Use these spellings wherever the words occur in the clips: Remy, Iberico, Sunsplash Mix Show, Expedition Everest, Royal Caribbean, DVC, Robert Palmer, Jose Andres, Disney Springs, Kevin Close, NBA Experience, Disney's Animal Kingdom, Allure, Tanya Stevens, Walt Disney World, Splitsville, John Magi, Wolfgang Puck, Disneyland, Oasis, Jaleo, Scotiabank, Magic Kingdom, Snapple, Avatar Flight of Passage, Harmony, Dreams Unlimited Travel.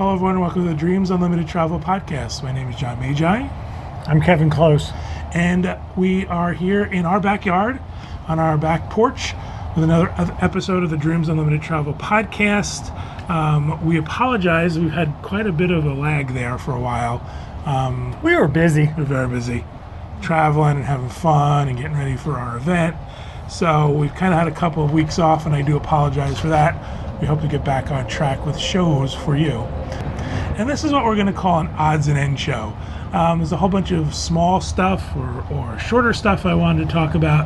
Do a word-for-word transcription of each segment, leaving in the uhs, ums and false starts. Hello everyone, welcome to the Dreams Unlimited Travel podcast. My name is John Magi. I'm Kevin Close. And we are here in our backyard, on our back porch, with another episode of the Dreams Unlimited Travel podcast. Um, we apologize, we've had quite a bit of a lag there for a while. Um, we were busy. We were very busy. Traveling and having fun and getting ready for our event. So we've kind of had a couple of weeks off, and I do apologize for that. We hope to get back on track with shows for you. And this is what we're going to call an odds and ends show. Um, there's a whole bunch of small stuff or, or shorter stuff I wanted to talk about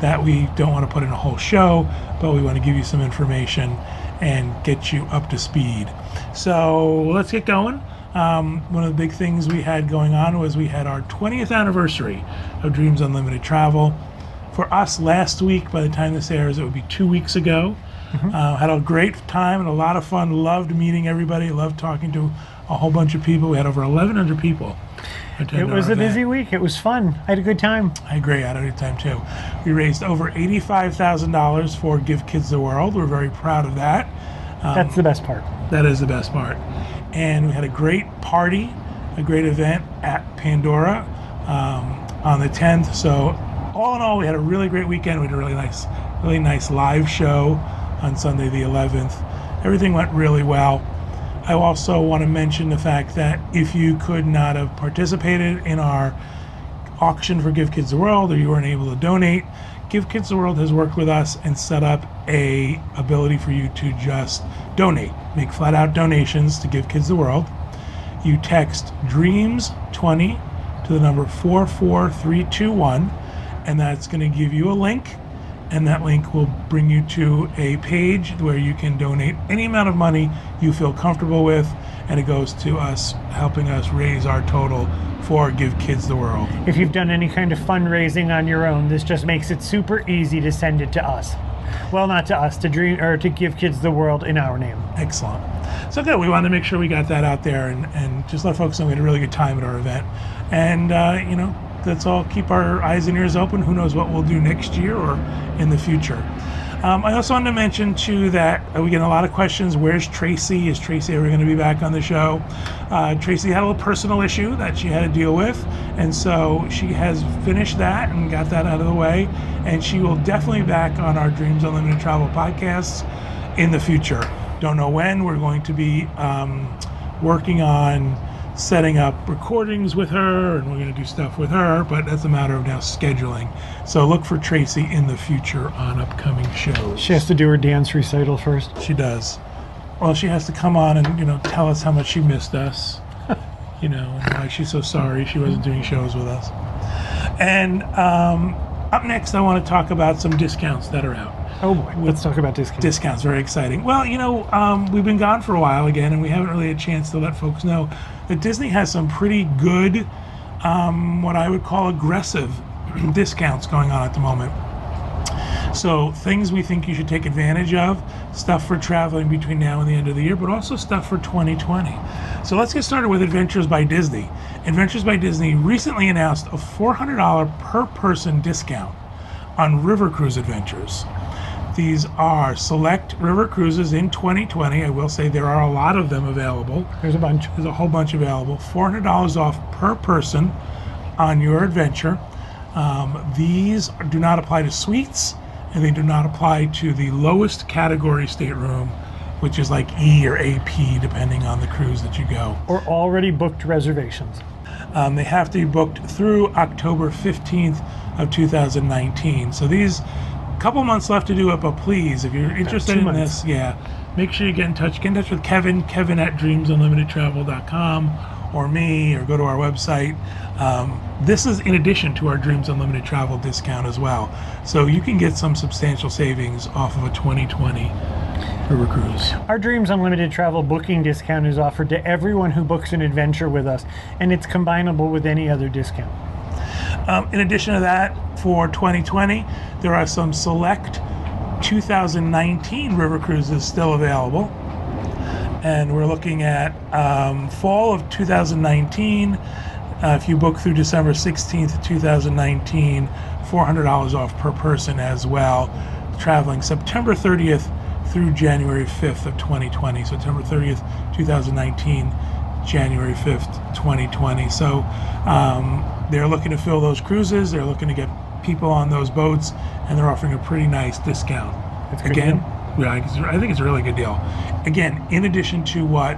that we don't want to put in a whole show, but we want to give you some information and get you up to speed. So let's get going. Um, one of the big things we had going on was we had our twentieth anniversary of Dreams Unlimited Travel. For us, last week, by the time this airs, it would be two weeks ago. Mm-hmm. Uh, had a great time and a lot of fun. Loved meeting everybody. Loved talking to a whole bunch of people. We had over eleven hundred people. It was a event. Busy week. It was fun. I had a good time. I agree. I had a good time, too. We raised over eighty-five thousand dollars for Give Kids the World. We're very proud of that. Um, That's the best part. That is the best part. And we had a great party, a great event at Pandora um, on the tenth. So all in all, we had a really great weekend. We had a really nice, really nice live show on Sunday the eleventh. Everything went really well. I also want to mention the fact that if you could not have participated in our auction for Give Kids the World, or you weren't able to donate, Give Kids the World has worked with us and set up a ability for you to just donate. Make flat out donations to Give Kids the World. You text DREAMS twenty to the number four four three two one, and that's going to give you a link, and that link will bring you to a page where you can donate any amount of money you feel comfortable with, and it goes to us helping us raise our total for Give Kids the World. If you've done any kind of fundraising on your own, this just makes it super easy to send it to us. Well, not to us, to dream or to Give Kids the World in our name. Excellent. So good. We wanted to make sure we got that out there and, and just let folks know we had a really good time at our event. And, uh, you know, let's all keep our eyes and ears open. Who knows what we'll do next year or in the future. Um, I also wanted to mention, too, that we get a lot of questions. Where's Tracy? Is Tracy ever going to be back on the show? Uh, Tracy had a little personal issue that she had to deal with, and so she has finished that and got that out of the way, and she will definitely be back on our Dreams Unlimited Travel podcasts in the future. Don't know when. We're going to be um, working on setting up recordings with her, and we're going to do stuff with her, but that's a matter of now scheduling. So look for Tracy in the future on upcoming shows. She has to do her dance recital first. She does. Well, she has to come on and, you know, tell us how much she missed us, you know, and why she's so sorry she wasn't doing shows with us. And um, up next, I want to talk about some discounts that are out. Oh boy, let's talk about discounts. Discounts, very exciting. Well, you know, um, we've been gone for a while again, and we haven't really had a chance to let folks know that Disney has some pretty good, um, what I would call aggressive discounts going on at the moment. So things we think you should take advantage of, stuff for traveling between now and the end of the year, but also stuff for twenty twenty. So let's get started with Adventures by Disney. Adventures by Disney recently announced a four hundred dollars per person discount on river cruise adventures. These are select river cruises in twenty twenty. I will say there are a lot of them available. There's a bunch. There's a whole bunch available. four hundred dollars off per person on your adventure. Um, these do not apply to suites, and they do not apply to the lowest category stateroom, which is like E or A P, depending on the cruise that you go. Or already booked reservations. Um, they have to be booked through October fifteenth of two thousand nineteen. So these... couple months left to do it, but please, if you're interested in months. this, yeah, make sure you get in touch. Get in touch with Kevin, Kevin at dreams unlimited travel dot com, or me, or go to our website. Um, this is in addition to our Dreams Unlimited Travel discount as well. So you can get some substantial savings off of a twenty twenty river cruise. Our Dreams Unlimited Travel booking discount is offered to everyone who books an adventure with us, and it's combinable with any other discount. Um, in addition to that, for twenty twenty, there are some select two thousand nineteen river cruises still available. And we're looking at um, fall of two thousand nineteen. Uh, if you book through December sixteenth, two thousand nineteen, four hundred dollars off per person as well. Traveling September thirtieth through January fifth of twenty twenty, so September thirtieth, two thousand nineteen, January fifth, twenty twenty. So um, they're looking to fill those cruises, they're looking to get people on those boats, and they're offering a pretty nice discount. That's a good deal. Yeah, I think it's a really good deal. Again, in addition to what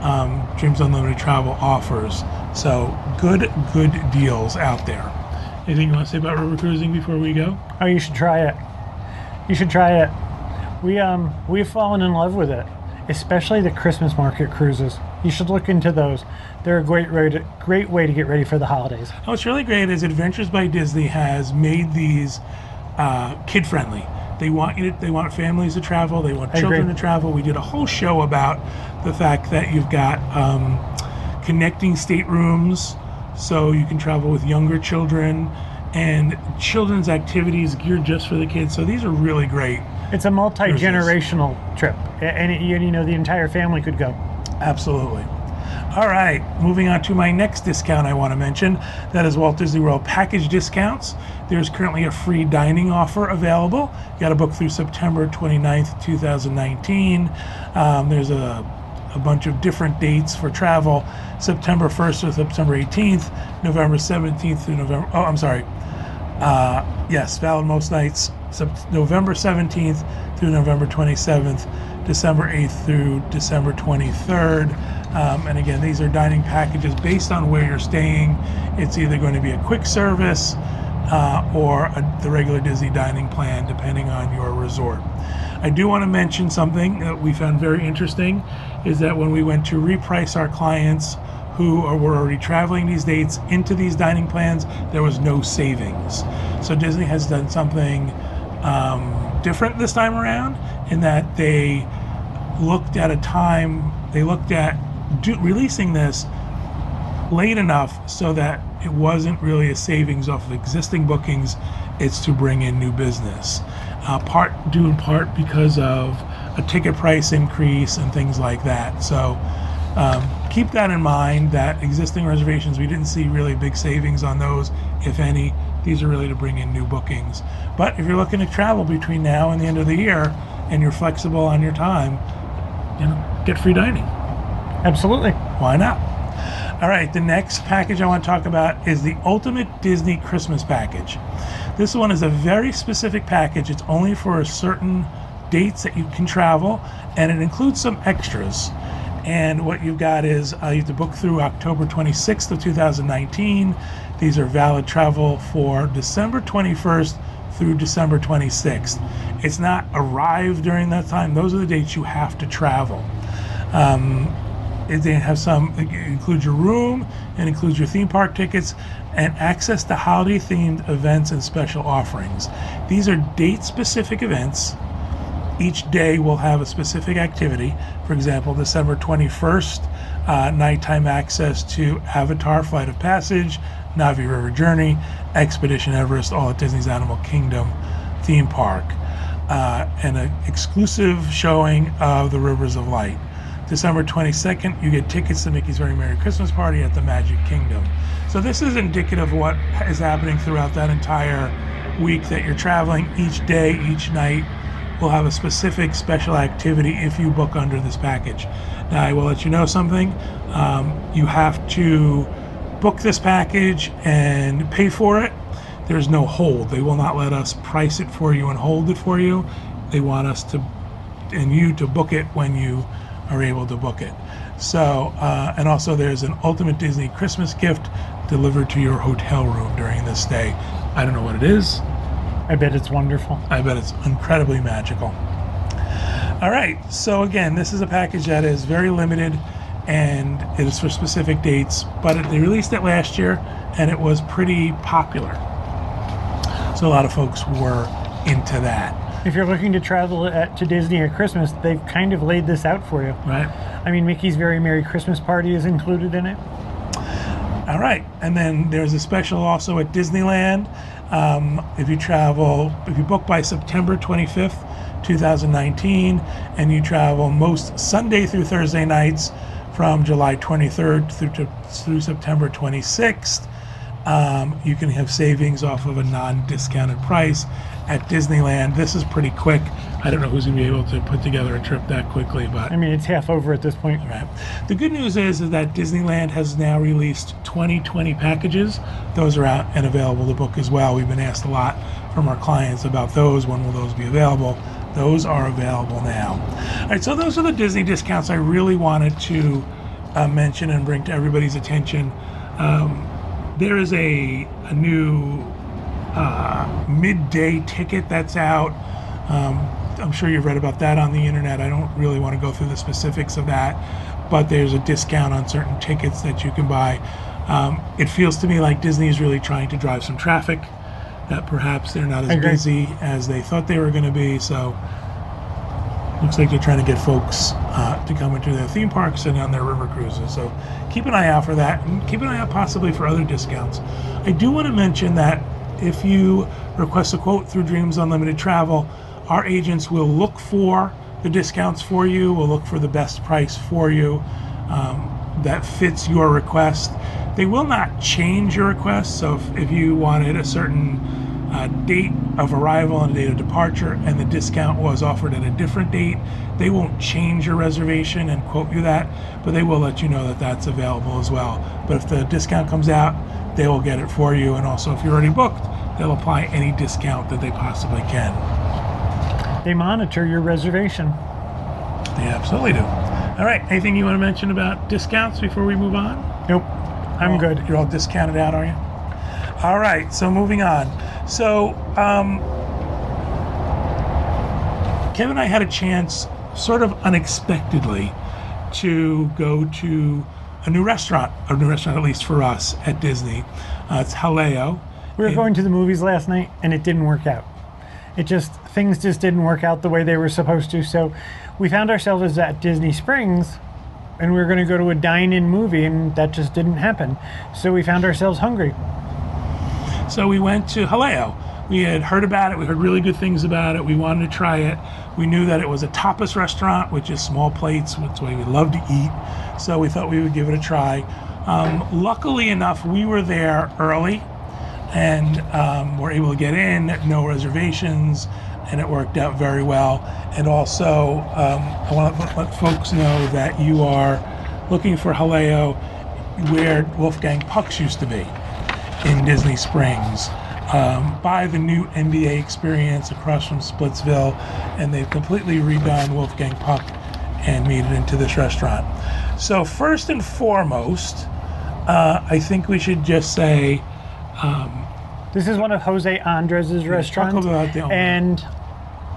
um, Dreams Unlimited Travel offers, so good, good deals out there. Anything you want to say about river cruising before we go? Oh, you should try it. You should try it. We um we've fallen in love with it, especially the Christmas market cruises. You should look into those. They're a great way to, great way to get ready for the holidays. Oh, what's really great is Adventures by Disney has made these uh, kid friendly. They want you to, they want families to travel. They want children to travel. We did a whole show about the fact that you've got um, connecting staterooms, so you can travel with younger children, and children's activities geared just for the kids. So these are really great. It's a multi-generational trip, and you know the entire family could go. Absolutely. All right, moving on to my next discount I want to mention. That is Walt Disney World package discounts. There's currently a free dining offer available. You got to book through September twenty-ninth, two thousand nineteen. Um, there's a, a bunch of different dates for travel: September first through September eighteenth, November seventeenth through November. Oh, I'm sorry. Uh, yes, valid most nights. November seventeenth through November twenty-seventh, December eighth through December twenty-third. Um, and again, these are dining packages based on where you're staying. It's either going to be a quick service uh, or a, the regular Disney dining plan, depending on your resort. I do want to mention something that we found very interesting, is that when we went to reprice our clients who were already traveling these dates into these dining plans, there was no savings. So Disney has done something um, different this time around, in that they looked at a time, they looked at do, releasing this late enough so that it wasn't really a savings off of existing bookings, it's to bring in new business. Uh, part due in part because of a ticket price increase and things like that. So. Um, keep that in mind, that existing reservations, we didn't see really big savings on those, if any. These are really to bring in new bookings. But if you're looking to travel between now and the end of the year, and you're flexible on your time, you know, get free dining. Absolutely. Why not? All right, the next package I want to talk about is the Ultimate Disney Christmas Package. This one is a very specific package. It's only for a certain dates that you can travel, and it includes some extras. And what you've got is uh, you have to book through October twenty-sixth of two thousand nineteen. These are valid travel for December twenty-first through December twenty-sixth. It's not arrive during that time. Those are the dates you have to travel. Um, it, they have some, it includes your room, it includes your theme park tickets, and access to holiday themed events and special offerings. These are date specific events. Each day will have a specific activity. For example, December twenty-first, uh, nighttime access to Avatar Flight of Passage, Navi River Journey, Expedition Everest, all at Disney's Animal Kingdom theme park, uh, and an exclusive showing of the Rivers of Light. December twenty-second, you get tickets to Mickey's Very Merry Christmas Party at the Magic Kingdom. So this is indicative of what is happening throughout that entire week that you're traveling. Each day, each night, we'll have a specific special activity if you book under this package. Now, I will let you know something. Um, you have to book this package and pay for it. There's no hold. They will not let us price it for you and hold it for you. They want us to, and you to book it when you are able to book it. So, uh, and also there's an Ultimate Disney Christmas gift delivered to your hotel room during this stay. I don't know what it is. I bet it's wonderful. I bet it's incredibly magical. All right, so again, this is a package that is very limited, and it is for specific dates, but they released it last year, and it was pretty popular. So a lot of folks were into that. If you're looking to travel at, to Disney at Christmas, they've kind of laid this out for you. Right. I mean, Mickey's Very Merry Christmas Party is included in it. All right, and then there's a special also at Disneyland. Um, if you travel, if you book by September twenty-fifth, two thousand nineteen, and you travel most Sunday through Thursday nights from July twenty-third through, to, through September twenty-sixth, Um, you can have savings off of a non-discounted price at Disneyland. This is pretty quick. I don't know who's going to be able to put together a trip that quickly, but I mean, it's half over at this point. All right. The good news is, is that Disneyland has now released twenty twenty packages. Those are out and available to book as well. We've been asked a lot from our clients about those. When will those be available? Those are available now. All right, so those are the Disney discounts I really wanted to uh, mention and bring to everybody's attention. Um, there is a, a new uh, midday ticket that's out. Um, I'm sure you've read about that on the internet. I don't really want to go through the specifics of that, but there's a discount on certain tickets that you can buy. Um, it feels to me like Disney is really trying to drive some traffic, that perhaps they're not as okay. busy as they thought they were going to be. So looks like they're trying to get folks uh, to come into their theme parks and on their river cruises. So keep an eye out for that, and keep an eye out possibly for other discounts. I do want to mention that if you request a quote through Dreams Unlimited Travel, our agents will look for the discounts for you, will look for the best price for you um, that fits your request. They will not change your request, so if, if you wanted a certain uh, date of arrival and a date of departure and the discount was offered at a different date, they won't change your reservation and quote you that, but they will let you know that that's available as well. But if the discount comes out, they will get it for you, and also if you're already booked, they'll apply any discount that they possibly can. They monitor your reservation. They absolutely do. All right, anything you want to mention about discounts before we move on? Nope. I'm good. You're all discounted out, are you? All right, so moving on. So, um, Kevin and I had a chance, sort of unexpectedly, to go to a new restaurant, a new restaurant at least for us, at Disney. Uh, it's Jaleo. We were going to the movies last night, and it didn't work out. It just, things just didn't work out the way they were supposed to, so we found ourselves at Disney Springs, and we were going to go to a dine-in movie, and that just didn't happen. So we found ourselves hungry. So we went to Jaleo. We had heard about it. We heard really good things about it. We wanted to try it. We knew that it was a tapas restaurant, which is small plates. That's why we love to eat. So we thought we would give it a try. Um, luckily enough, we were there early and um, were able to get in at no reservations. And it worked out very well. And also, um, I want to let folks know that you are looking for Jaleo where Wolfgang Puck used to be in Disney Springs, um, by the new N B A Experience across from Splitsville. And they've completely redone Wolfgang Puck and made it into this restaurant. So first and foremost, uh, I think we should just say, um, this is one of Jose Andres' restaurants, and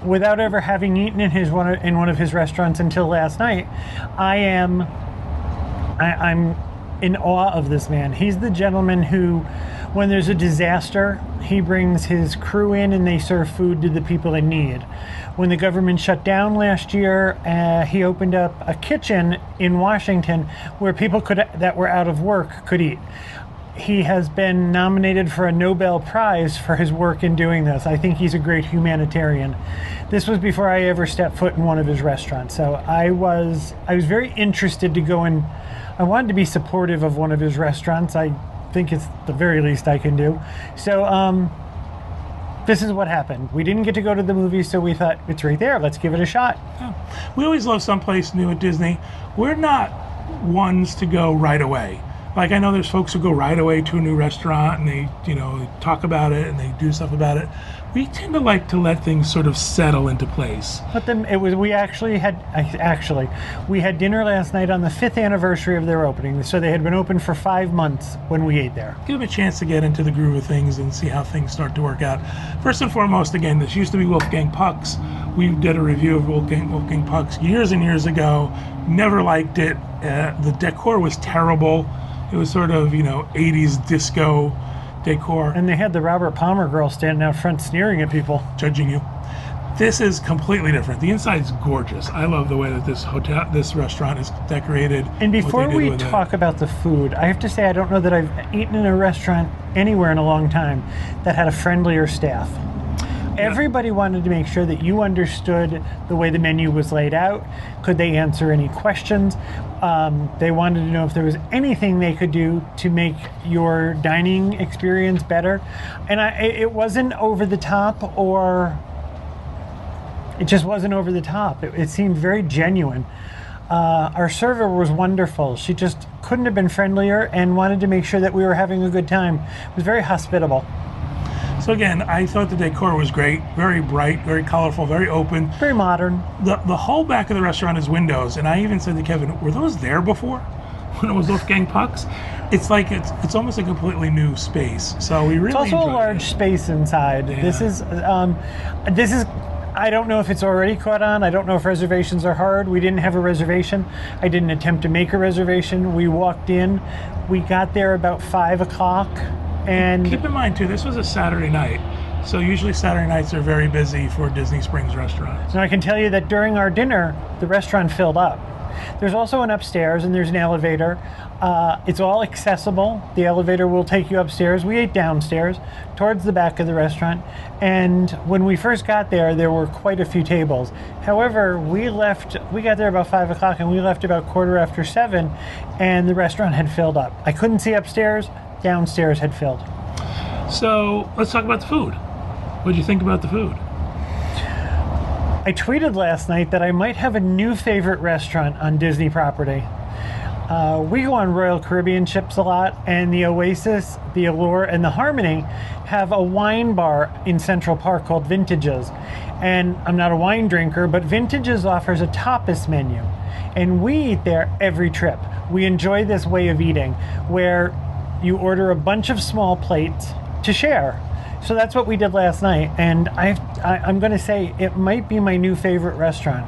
without ever having eaten in his one of, in one of his restaurants until last night, I am I, I'm in awe of this man. He's the gentleman who, when there's a disaster, he brings his crew in and they serve food to the people in need. When the government shut down last year, uh, he opened up a kitchen in Washington where people could that were out of work could eat. He has been nominated for a Nobel Prize for his work in doing this. I think he's a great humanitarian. This was before I ever stepped foot in one of his restaurants. So I was I was very interested to go in. I wanted to be supportive of one of his restaurants. I think it's the very least I can do. So um, this is what happened. We didn't get to go to the movies, so we thought, it's right there. Let's give it a shot. Yeah. We always love someplace new at Disney. We're not ones to go right away. Like, I know there's folks who go right away to a new restaurant and they, you know, talk about it and they do stuff about it. We tend to like to let things sort of settle into place. But then it was, we actually had, actually, we had dinner last night on the fifth anniversary of their opening. So they had been open for five months when we ate there. Give them a chance to get into the groove of things and see how things start to work out. First and foremost, again, this used to be Wolfgang Puck's. We did a review of Wolfgang, Wolfgang Puck's years and years ago. Never liked it. Uh, the decor was terrible. It was sort of, you know, eighties disco decor. And they had the Robert Palmer girl standing out front sneering at people. Judging you. This is completely different. The inside's gorgeous. I love the way that this hotel, this restaurant is decorated. And before we talk about the food, I have to say I don't know that I've eaten in a restaurant anywhere in a long time that had a friendlier staff. Everybody wanted to make sure that you understood the way the menu was laid out. Could they answer any questions? Um, they wanted to know if there was anything they could do to make your dining experience better. And I, it wasn't over the top or... It just wasn't over the top. It, it seemed very genuine. Uh, our server was wonderful. She just couldn't have been friendlier and wanted to make sure that we were having a good time. It was very hospitable. So again, I thought the decor was great. Very bright, very colorful, very open. Very modern. The the whole back of the restaurant is windows, and I even said to Kevin, were those there before? When it was Wolfgang Puck's? It's like it's it's almost a completely new space. So we really It's also a large it. space inside. Yeah. This is um this is I don't know if it's already caught on. I don't know if reservations are hard. We didn't have a reservation. I didn't attempt to make a reservation. We walked in. We got there about five o'clock. And keep in mind, too, this was a Saturday night. So usually Saturday nights are very busy for Disney Springs restaurants. Now I can tell you that during our dinner, the restaurant filled up. There's also an upstairs, and there's an elevator. Uh, it's all accessible. The elevator will take you upstairs. We ate downstairs towards the back of the restaurant. And when we first got there, there were quite a few tables. However, we left, we got there about five o'clock and we left about quarter after seven, and the restaurant had filled up. I couldn't see upstairs, downstairs had filled. So let's talk about the food. What did you think about the food? I tweeted last night that I might have a new favorite restaurant on Disney property. Uh, we go on Royal Caribbean ships a lot, and the Oasis, the Allure, and the Harmony have a wine bar in Central Park called Vintages. And I'm not a wine drinker, but Vintages offers a tapas menu. And we eat there every trip. We enjoy this way of eating, where you order a bunch of small plates to share. So that's what we did last night, and I've, I, I'm going to say it might be my new favorite restaurant.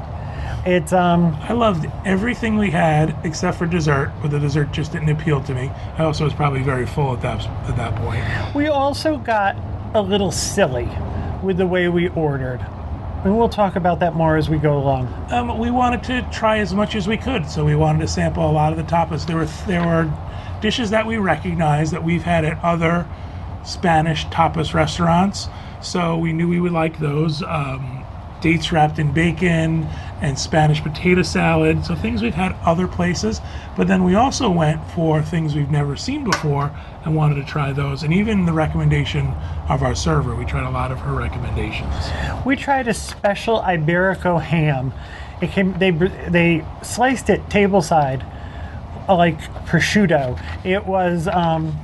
It's um. I loved everything we had except for dessert, but the dessert just didn't appeal to me. I also was probably very full at that at that point. We also got a little silly with the way we ordered, and we'll talk about that more as we go along. Um, we wanted to try as much as we could, so we wanted to sample a lot of the tapas. There were there were dishes that we recognized that we've had at other Spanish tapas restaurants, so we knew we would like those. Um, dates wrapped in bacon and Spanish potato salad, so things we've had other places. But then we also went for things we've never seen before and wanted to try those. And even the recommendation of our server, we tried a lot of her recommendations. We tried a special Iberico ham. It came, they, they sliced it tableside like prosciutto. It was... Um,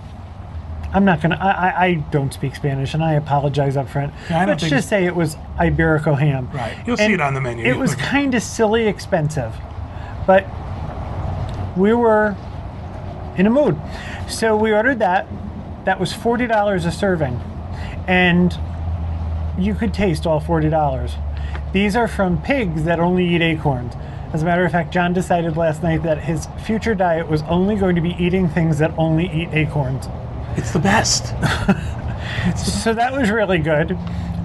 I'm not going to... I don't speak Spanish, and I apologize up front. Yeah, Let's just say it was Iberico ham. Right. You'll and see it on the menu. It was kind of silly expensive, but we were in a mood. So we ordered that. That was forty dollars a serving, and you could taste all forty dollars. These are from pigs that only eat acorns. As a matter of fact, John decided last night that his future diet was only going to be eating things that only eat acorns. It's the best. So that was really good.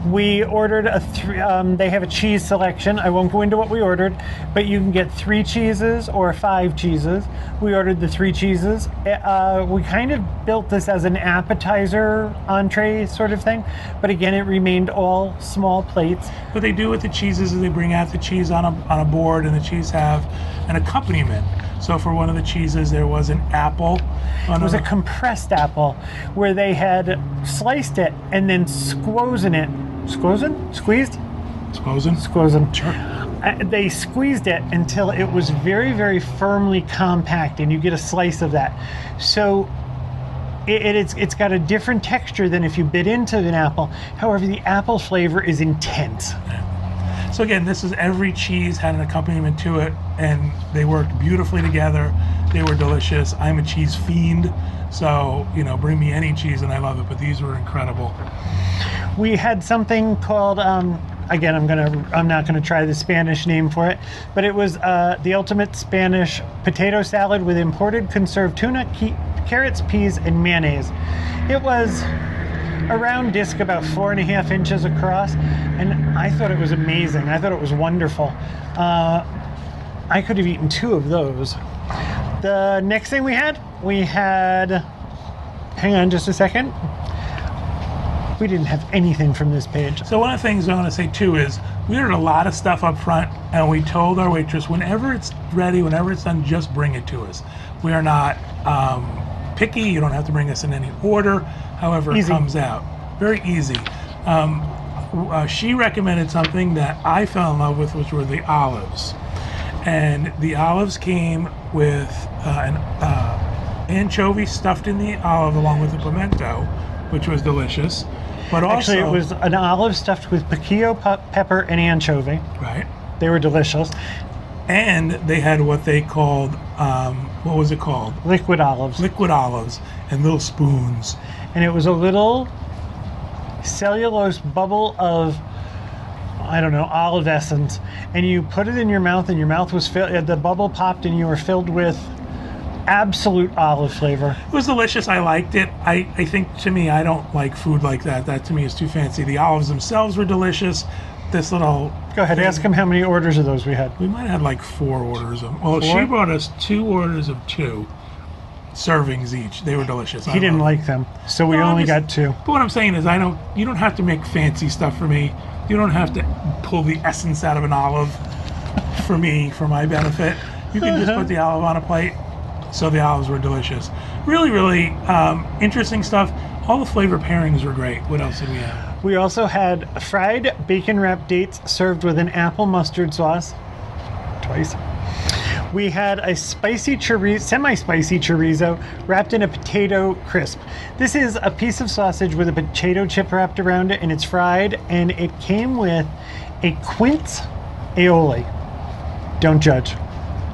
We ordered a, th um, they have a cheese selection. I won't go into what we ordered, but you can get three cheeses or five cheeses. We ordered the three cheeses. Uh, we kind of built this as an appetizer, entree sort of thing, but again, it remained all small plates. What they do with the cheeses is they bring out the cheese on a, on a board, and the cheese have an accompaniment. So for one of the cheeses, there was an apple. It was a compressed apple where they had sliced it and then squozen it. Squozen? Squeezed? Squozen. Squozen. Sure. Uh, they squeezed it until it was very, very firmly compact, and you get a slice of that. So it, it, it's, it's got a different texture than if you bit into an apple. However, the apple flavor is intense. Yeah. So again, this is every cheese had an accompaniment to it, and they worked beautifully together. They were delicious. I'm a cheese fiend, so you know, bring me any cheese and I love it, but these were incredible. We had something called, um, again, I'm gonna, I'm not gonna try the Spanish name for it, but it was uh, the ultimate Spanish potato salad with imported conserved tuna, carrots, peas, and mayonnaise. It was a round disc about four and a half inches across, and I thought it was amazing. I thought it was wonderful. Uh, I could have eaten two of those. The next thing we had, we had, hang on just a second. we didn't have anything from this page. So one of the things I want to say too is we ordered a lot of stuff up front, and we told our waitress, whenever it's ready, whenever it's done, just bring it to us. We are not um, picky. You don't have to bring us in any order. However easy. It comes out. Very easy. Um, uh, she recommended something that I fell in love with, which were the olives. And the olives came with uh, an uh, anchovy stuffed in the olive along with a pimento, which was delicious. But also, actually, it was an olive stuffed with piquillo pe pepper and anchovy. Right. They were delicious. And they had what they called, um, what was it called? Liquid olives. Liquid olives and little spoons. And it was a little cellulose bubble of, I don't know, olive essence. And you put it in your mouth, and your mouth was filled, the bubble popped, and you were filled with absolute olive flavor. It was delicious. I liked it. I, I think, to me, I don't like food like that. That, to me, is too fancy. The olives themselves were delicious. This little... Go ahead. Thing. Ask him how many orders of those we had. We might have had like four orders of them. Well, four? She brought us two orders of two servings each. They were delicious. He didn't know. like them, so we no, only just, got two. But what I'm saying is, I don't. You don't have to make fancy stuff for me. You don't have to pull the essence out of an olive for me, for my benefit. You can just put the olive on a plate. So the olives were delicious. Really, really um, interesting stuff. All the flavor pairings were great. What else did we have? We also had fried bacon wrapped dates served with an apple mustard sauce. Twice. We had a spicy chorizo, semi-spicy chorizo wrapped in a potato crisp. This is a piece of sausage with a potato chip wrapped around it, and it's fried, and it came with a quince aioli. Don't judge.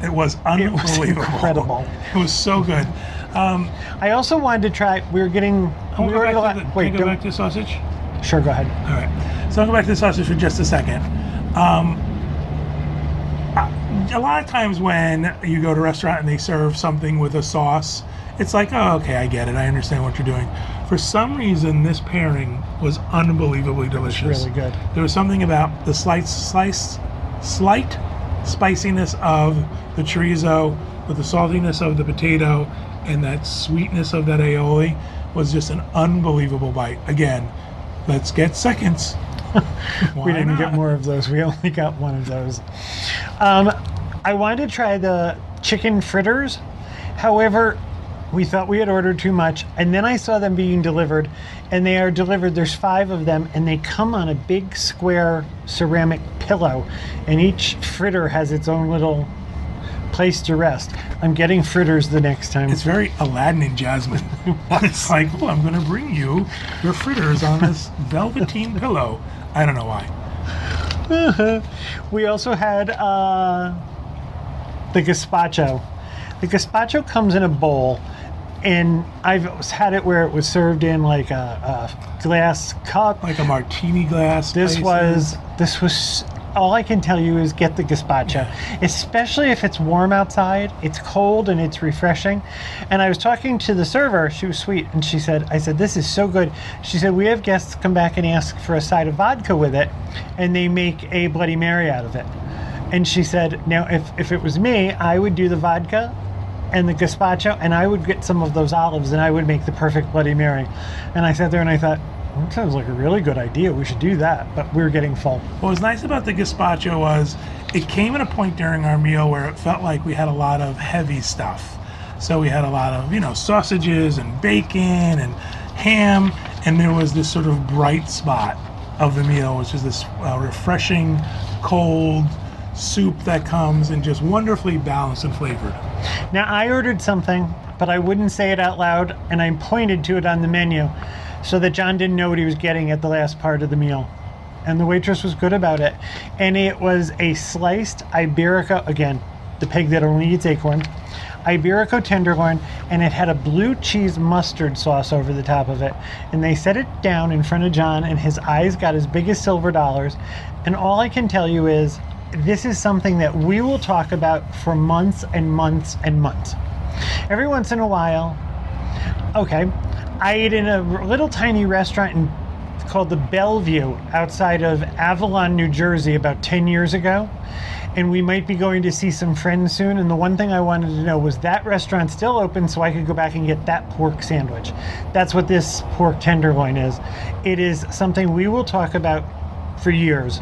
It was unbelievable. It was incredible. It was so good. Um, I also wanted to try, we were getting... We were back lot, to the, wait, go back to the sausage? Sure, go ahead. All right. So I'll go back to the sausage for just a second. Um, a lot of times when you go to a restaurant and they serve something with a sauce, it's like, oh, okay, I get it. I understand what you're doing. For some reason, this pairing was unbelievably delicious. It was really good. There was something about the sliced, sliced, slight spiciness of the chorizo with the saltiness of the potato and that sweetness of that aioli. Was just an unbelievable bite. Again, let's get seconds. We didn't not? get more of those. We only got one of those. Um, I wanted to try the chicken fritters. However, we thought we had ordered too much, and then I saw them being delivered, and they are delivered. There's five of them, and they come on a big square ceramic pillow, and each fritter has its own little place to rest. I'm getting fritters the next time. It's very Aladdin and Jasmine. It's like, oh, I'm going to bring you your fritters on this velveteen pillow. I don't know why. We also had uh, the gazpacho. The gazpacho comes in a bowl, and I've had it where it was served in like a, a glass cup, like a martini glass. This places. was this was all I can tell you is get the gazpacho, especially if it's warm outside. It's cold and it's refreshing. And I was talking to the server. She was sweet, and she said, "I said this is so good." She said, "We have guests come back and ask for a side of vodka with it, and they make a Bloody Mary out of it." And she said, "Now, if if it was me, I would do the vodka." And the gazpacho, and I would get some of those olives, and I would make the perfect Bloody Mary. And I sat there and I thought, well, that sounds like a really good idea. We should do that, but we were getting full. What was nice about the gazpacho was it came at a point during our meal where it felt like we had a lot of heavy stuff. So we had a lot of, you know, sausages and bacon and ham, and there was this sort of bright spot of the meal, which is this uh, refreshing, cold soup that comes and just wonderfully balanced and flavored. Now, I ordered something, but I wouldn't say it out loud, and I pointed to it on the menu so that John didn't know what he was getting at the last part of the meal. And the waitress was good about it. And it was a sliced Iberico, again, the pig that only eats acorn, Iberico tenderloin, and it had a blue cheese mustard sauce over the top of it. And they set it down in front of John, and his eyes got as big as silver dollars. And all I can tell you is, this is something that we will talk about for months and months and months. Every once in a while, okay, I ate in a little tiny restaurant in, called the Bellevue outside of Avalon, New Jersey about ten years ago. and we might be going to see some friends soon. And the one thing I wanted to know was that restaurant still open, so I could go back and get that pork sandwich. That's what this pork tenderloin is. It is something we will talk about for years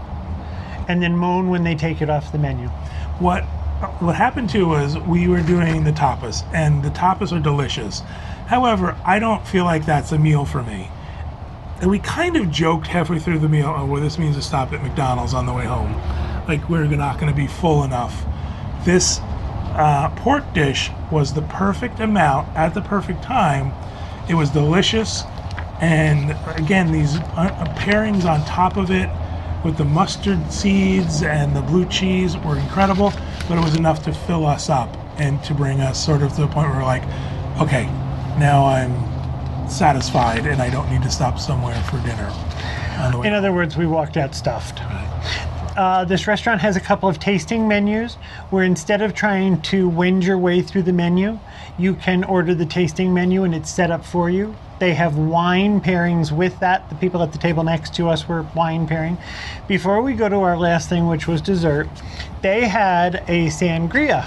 and then moan when they take it off the menu. What what happened to was we were doing the tapas, and the tapas are delicious. However, I don't feel like that's a meal for me. And we kind of joked halfway through the meal, oh, well, this means a stop at McDonald's on the way home. Like, we're not going to be full enough. This uh, pork dish was the perfect amount at the perfect time. It was delicious. And again, these uh, pairings on top of it with the mustard seeds and the blue cheese were incredible, but it was enough to fill us up and to bring us sort of to the point where we're like, okay, now I'm satisfied and I don't need to stop somewhere for dinner. In other words, we walked out stuffed. Right. Uh, this restaurant has a couple of tasting menus where instead of trying to wend your way through the menu, you can order the tasting menu and it's set up for you. They have wine pairings with that. The people at the table next to us were wine pairing. Before we go to our last thing, which was dessert, they had a sangria.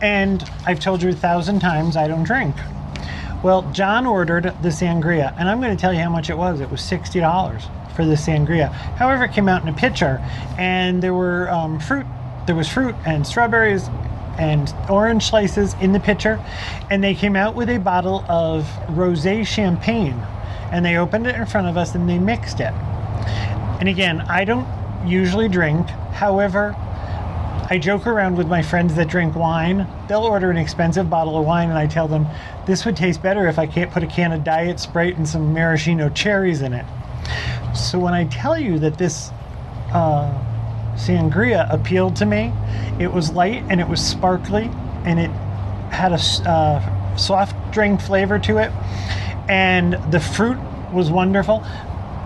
And I've told you a thousand times, I don't drink. Well, John ordered the sangria, and I'm going to tell you how much it was. It was sixty dollars for the sangria. However, it came out in a pitcher, and there were um, fruit. There was fruit and strawberries and orange slices in the pitcher, and they came out with a bottle of rosé champagne, and they opened it in front of us, and they mixed it. And again, I don't usually drink. However, I joke around with my friends that drink wine. They'll order an expensive bottle of wine, and I tell them, this would taste better if I can't put a can of Diet Sprite and some maraschino cherries in it. So when I tell you that this uh, sangria appealed to me, it was light and it was sparkly, and it had a uh, soft drink flavor to it, and the fruit was wonderful.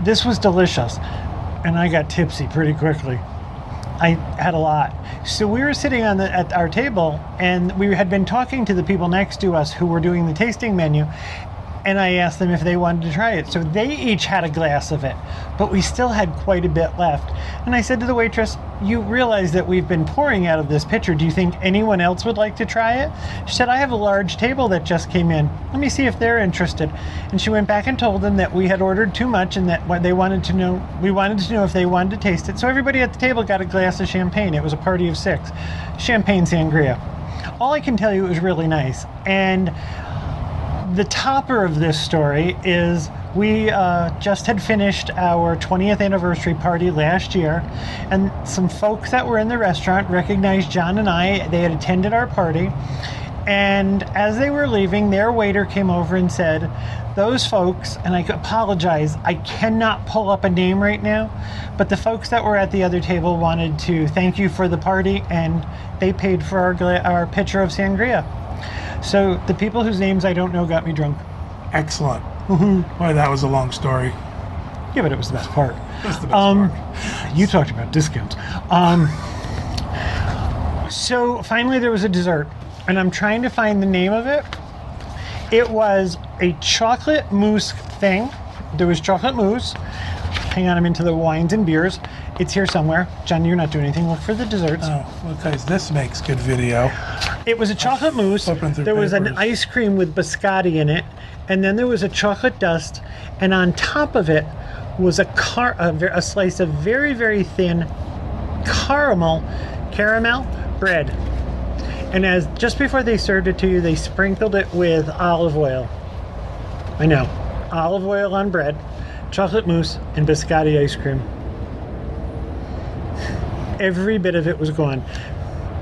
This was delicious, and I got tipsy pretty quickly. I had a lot. So we were sitting on the, at our table, and we had been talking to the people next to us who were doing the tasting menu, and I asked them if they wanted to try it. So they each had a glass of it, but we still had quite a bit left. And I said to the waitress, you realize that we've been pouring out of this pitcher. Do you think anyone else would like to try it? She said, I have a large table that just came in. Let me see if they're interested. And she went back and told them that we had ordered too much and that they wanted to know, we wanted to know if they wanted to taste it. So everybody at the table got a glass of champagne. It was a party of six. Champagne sangria. All I can tell you, it was really nice. And the topper of this story is we uh, just had finished our twentieth anniversary party last year, and some folks that were in the restaurant recognized John and I. They had attended our party, and as they were leaving, their waiter came over and said, those folks, and I apologize, I cannot pull up a name right now, but the folks that were at the other table wanted to thank you for the party, and they paid for our, gla our pitcher of sangria. So the people whose names I don't know got me drunk. Excellent. Boy, that was a long story. Yeah, but it was the best part. That's the best um, part. You talked about discounts. Um, so finally there was a dessert, and I'm trying to find the name of it. It was a chocolate mousse thing. There was chocolate mousse. Hang on, I'm into the wines and beers. It's here somewhere. John, you're not doing anything. Look for the desserts. Oh, well, guys, this makes good video. It was a chocolate mousse. There papers. was an ice cream with biscotti in it. And then there was a chocolate dust. And on top of it was a, car a, a slice of very, very thin caramel, caramel bread. And as just before they served it to you, they sprinkled it with olive oil. I know. Olive oil on bread. Chocolate mousse and biscotti ice cream. Every bit of it was gone.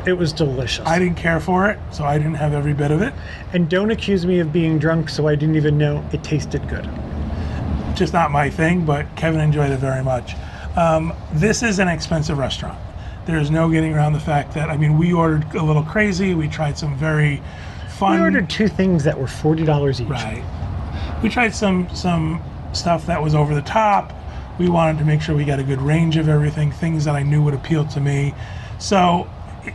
It was delicious. I didn't care for it, so I didn't have every bit of it. And don't accuse me of being drunk, so I didn't even know it tasted good. Just not my thing, but Kevin enjoyed it very much. Um, this is an expensive restaurant. There's no getting around the fact that, I mean, we ordered a little crazy. We tried some very fun. We ordered two things that were forty dollars each. Right. We tried some some... stuff that was over the top. We wanted to make sure we got a good range of everything, things that I knew would appeal to me. So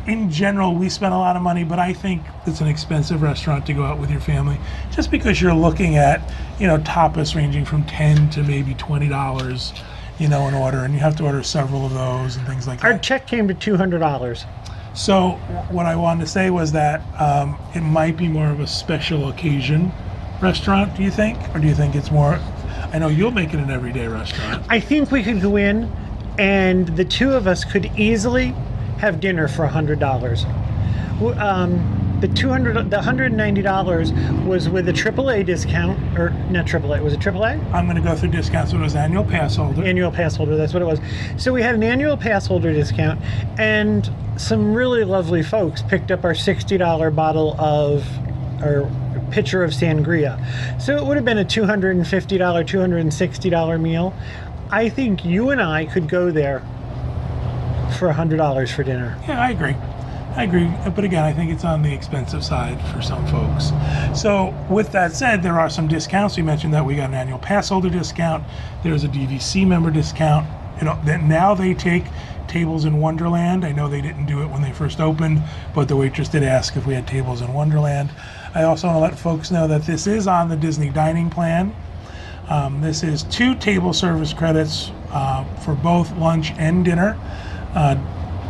in general, we spent a lot of money, but I think it's an expensive restaurant to go out with your family, just because you're looking at, you know, tapas ranging from ten to maybe twenty dollars, you know, and order, and you have to order several of those and things like that. Our check came to two hundred dollars. So what I wanted to say was that um, it might be more of a special occasion restaurant, do you think? Or do you think it's more, I know you'll make it an everyday restaurant. I think we could go in and the two of us could easily have dinner for one hundred dollars. Um, The two hundred, the one hundred ninety dollars was with a triple A discount, or not triple A, was it triple A? I'm going to go through discounts, so it was annual pass holder. Annual pass holder, that's what it was. So we had an annual pass holder discount, and some really lovely folks picked up our sixty dollar bottle of, or pitcher of sangria. So it would have been a two hundred fifty dollar, two hundred sixty dollar meal. I think you and I could go there for one hundred dollars for dinner. Yeah, I agree. I agree, but again, I think it's on the expensive side for some folks. So with that said, there are some discounts. We mentioned that we got an annual pass holder discount. There's a D V C member discount. You know, that now they take tables in Wonderland. I know they didn't do it when they first opened, but the waitress did ask if we had tables in Wonderland. I also want to let folks know that this is on the Disney dining plan. Um, this is two table service credits uh, for both lunch and dinner. Uh,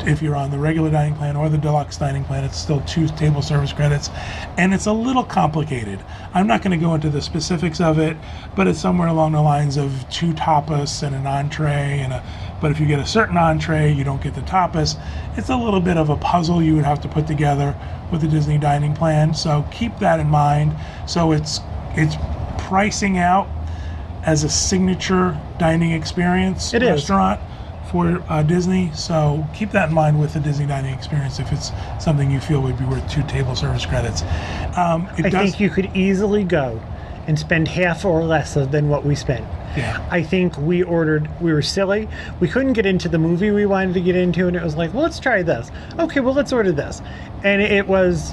If you're on the regular dining plan or the deluxe dining plan, it's still two table service credits, and it's a little complicated. I'm not going to go into the specifics of it, but it's somewhere along the lines of two tapas and an entree, and a, but if you get a certain entree, you don't get the tapas. It's a little bit of a puzzle you would have to put together with the Disney dining plan, so keep that in mind. So it's it's pricing out as a signature dining experience it restaurant. Is. For uh, Disney, so keep that in mind with the Disney dining experience if it's something you feel would be worth two table service credits. Um, it I does think you could easily go and spend half or less than what we spent. Yeah. I think we ordered, we were silly. We couldn't get into the movie we wanted to get into, and it was like, well, let's try this. Okay, well, let's order this. And it was,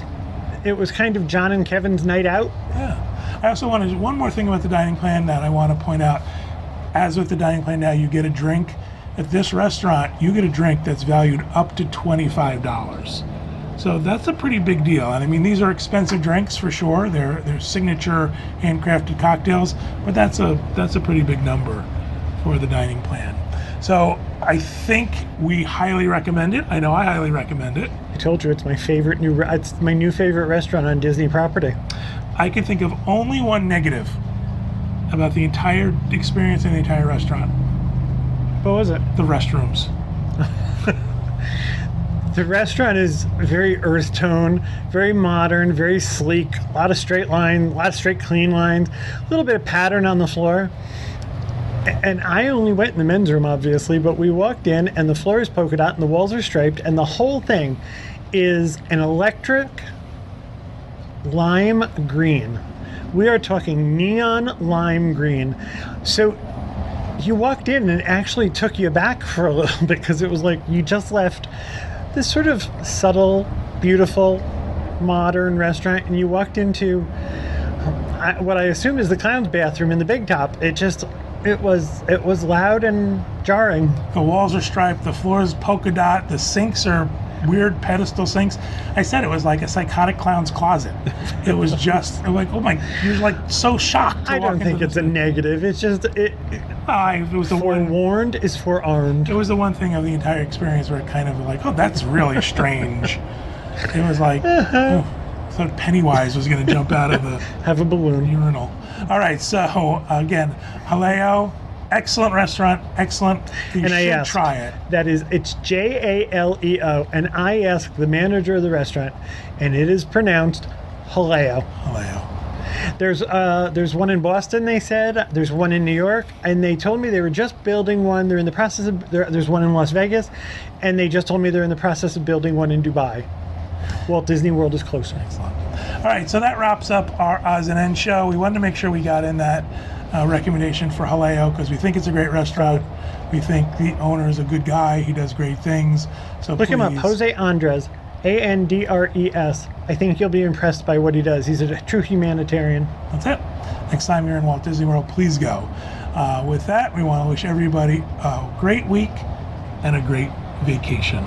it was kind of John and Kevin's night out. Yeah. I also wanted one more thing about the dining plan that I want to point out. As with the dining plan now, you get a drink. At this restaurant, you get a drink that's valued up to twenty-five dollars. So that's a pretty big deal. And I mean, these are expensive drinks for sure. They're they're signature handcrafted cocktails, but that's a that's a pretty big number for the dining plan. So I think we highly recommend it. I know I highly recommend it. I told you it's my favorite new re- it's my new favorite restaurant on Disney property. I can think of only one negative about the entire experience and the entire restaurant. What was it? The restrooms. The restaurant is very earth tone, very modern, very sleek, a lot of straight lines, a lot of straight clean lines, a little bit of pattern on the floor. And I only went in the men's room, obviously, but we walked in and the floor is polka dot and the walls are striped, and the whole thing is an electric lime green. We are talking neon lime green. So you walked in and it actually took you back for a little bit, because it was like you just left this sort of subtle, beautiful, modern restaurant, and you walked into what I assume is the clown's bathroom in the big top. It just, it was, it was loud and jarring. The walls are striped, the floor is polka dot, the sinks are weird pedestal sinks. I said it was like a psychotic clown's closet. It was just like, oh my, you're like so shocked. I don't think it's a negative. It's just it. Uh, it was the forewarned one, is forearmed. It was the one thing of the entire experience where it kind of like, oh, that's really strange. It was like, oh, I thought Pennywise was going to jump out of the have a balloon urinal. All right, so again, Jaleo. Excellent restaurant, excellent. You and I should asked, try it. That is, it's J A L E O, and I asked the manager of the restaurant, and it is pronounced Jaleo. Jaleo. There's uh, there's one in Boston, they said. There's one in New York, and they told me they were just building one. They're in the process of. There's one in Las Vegas, and they just told me they're in the process of building one in Dubai. Walt Disney World is closer. Excellent. All right, so that wraps up our Oz and End show. We wanted to make sure we got in that. Uh, recommendation for Jaleo, because we think it's a great restaurant. We think the owner is a good guy. He does great things. So look please. him up, Jose Andres, A N D R E S. I think you'll be impressed by what he does. He's a true humanitarian. That's it. Next time you're in Walt Disney World, please go. Uh, with that, we want to wish everybody a great week and a great vacation.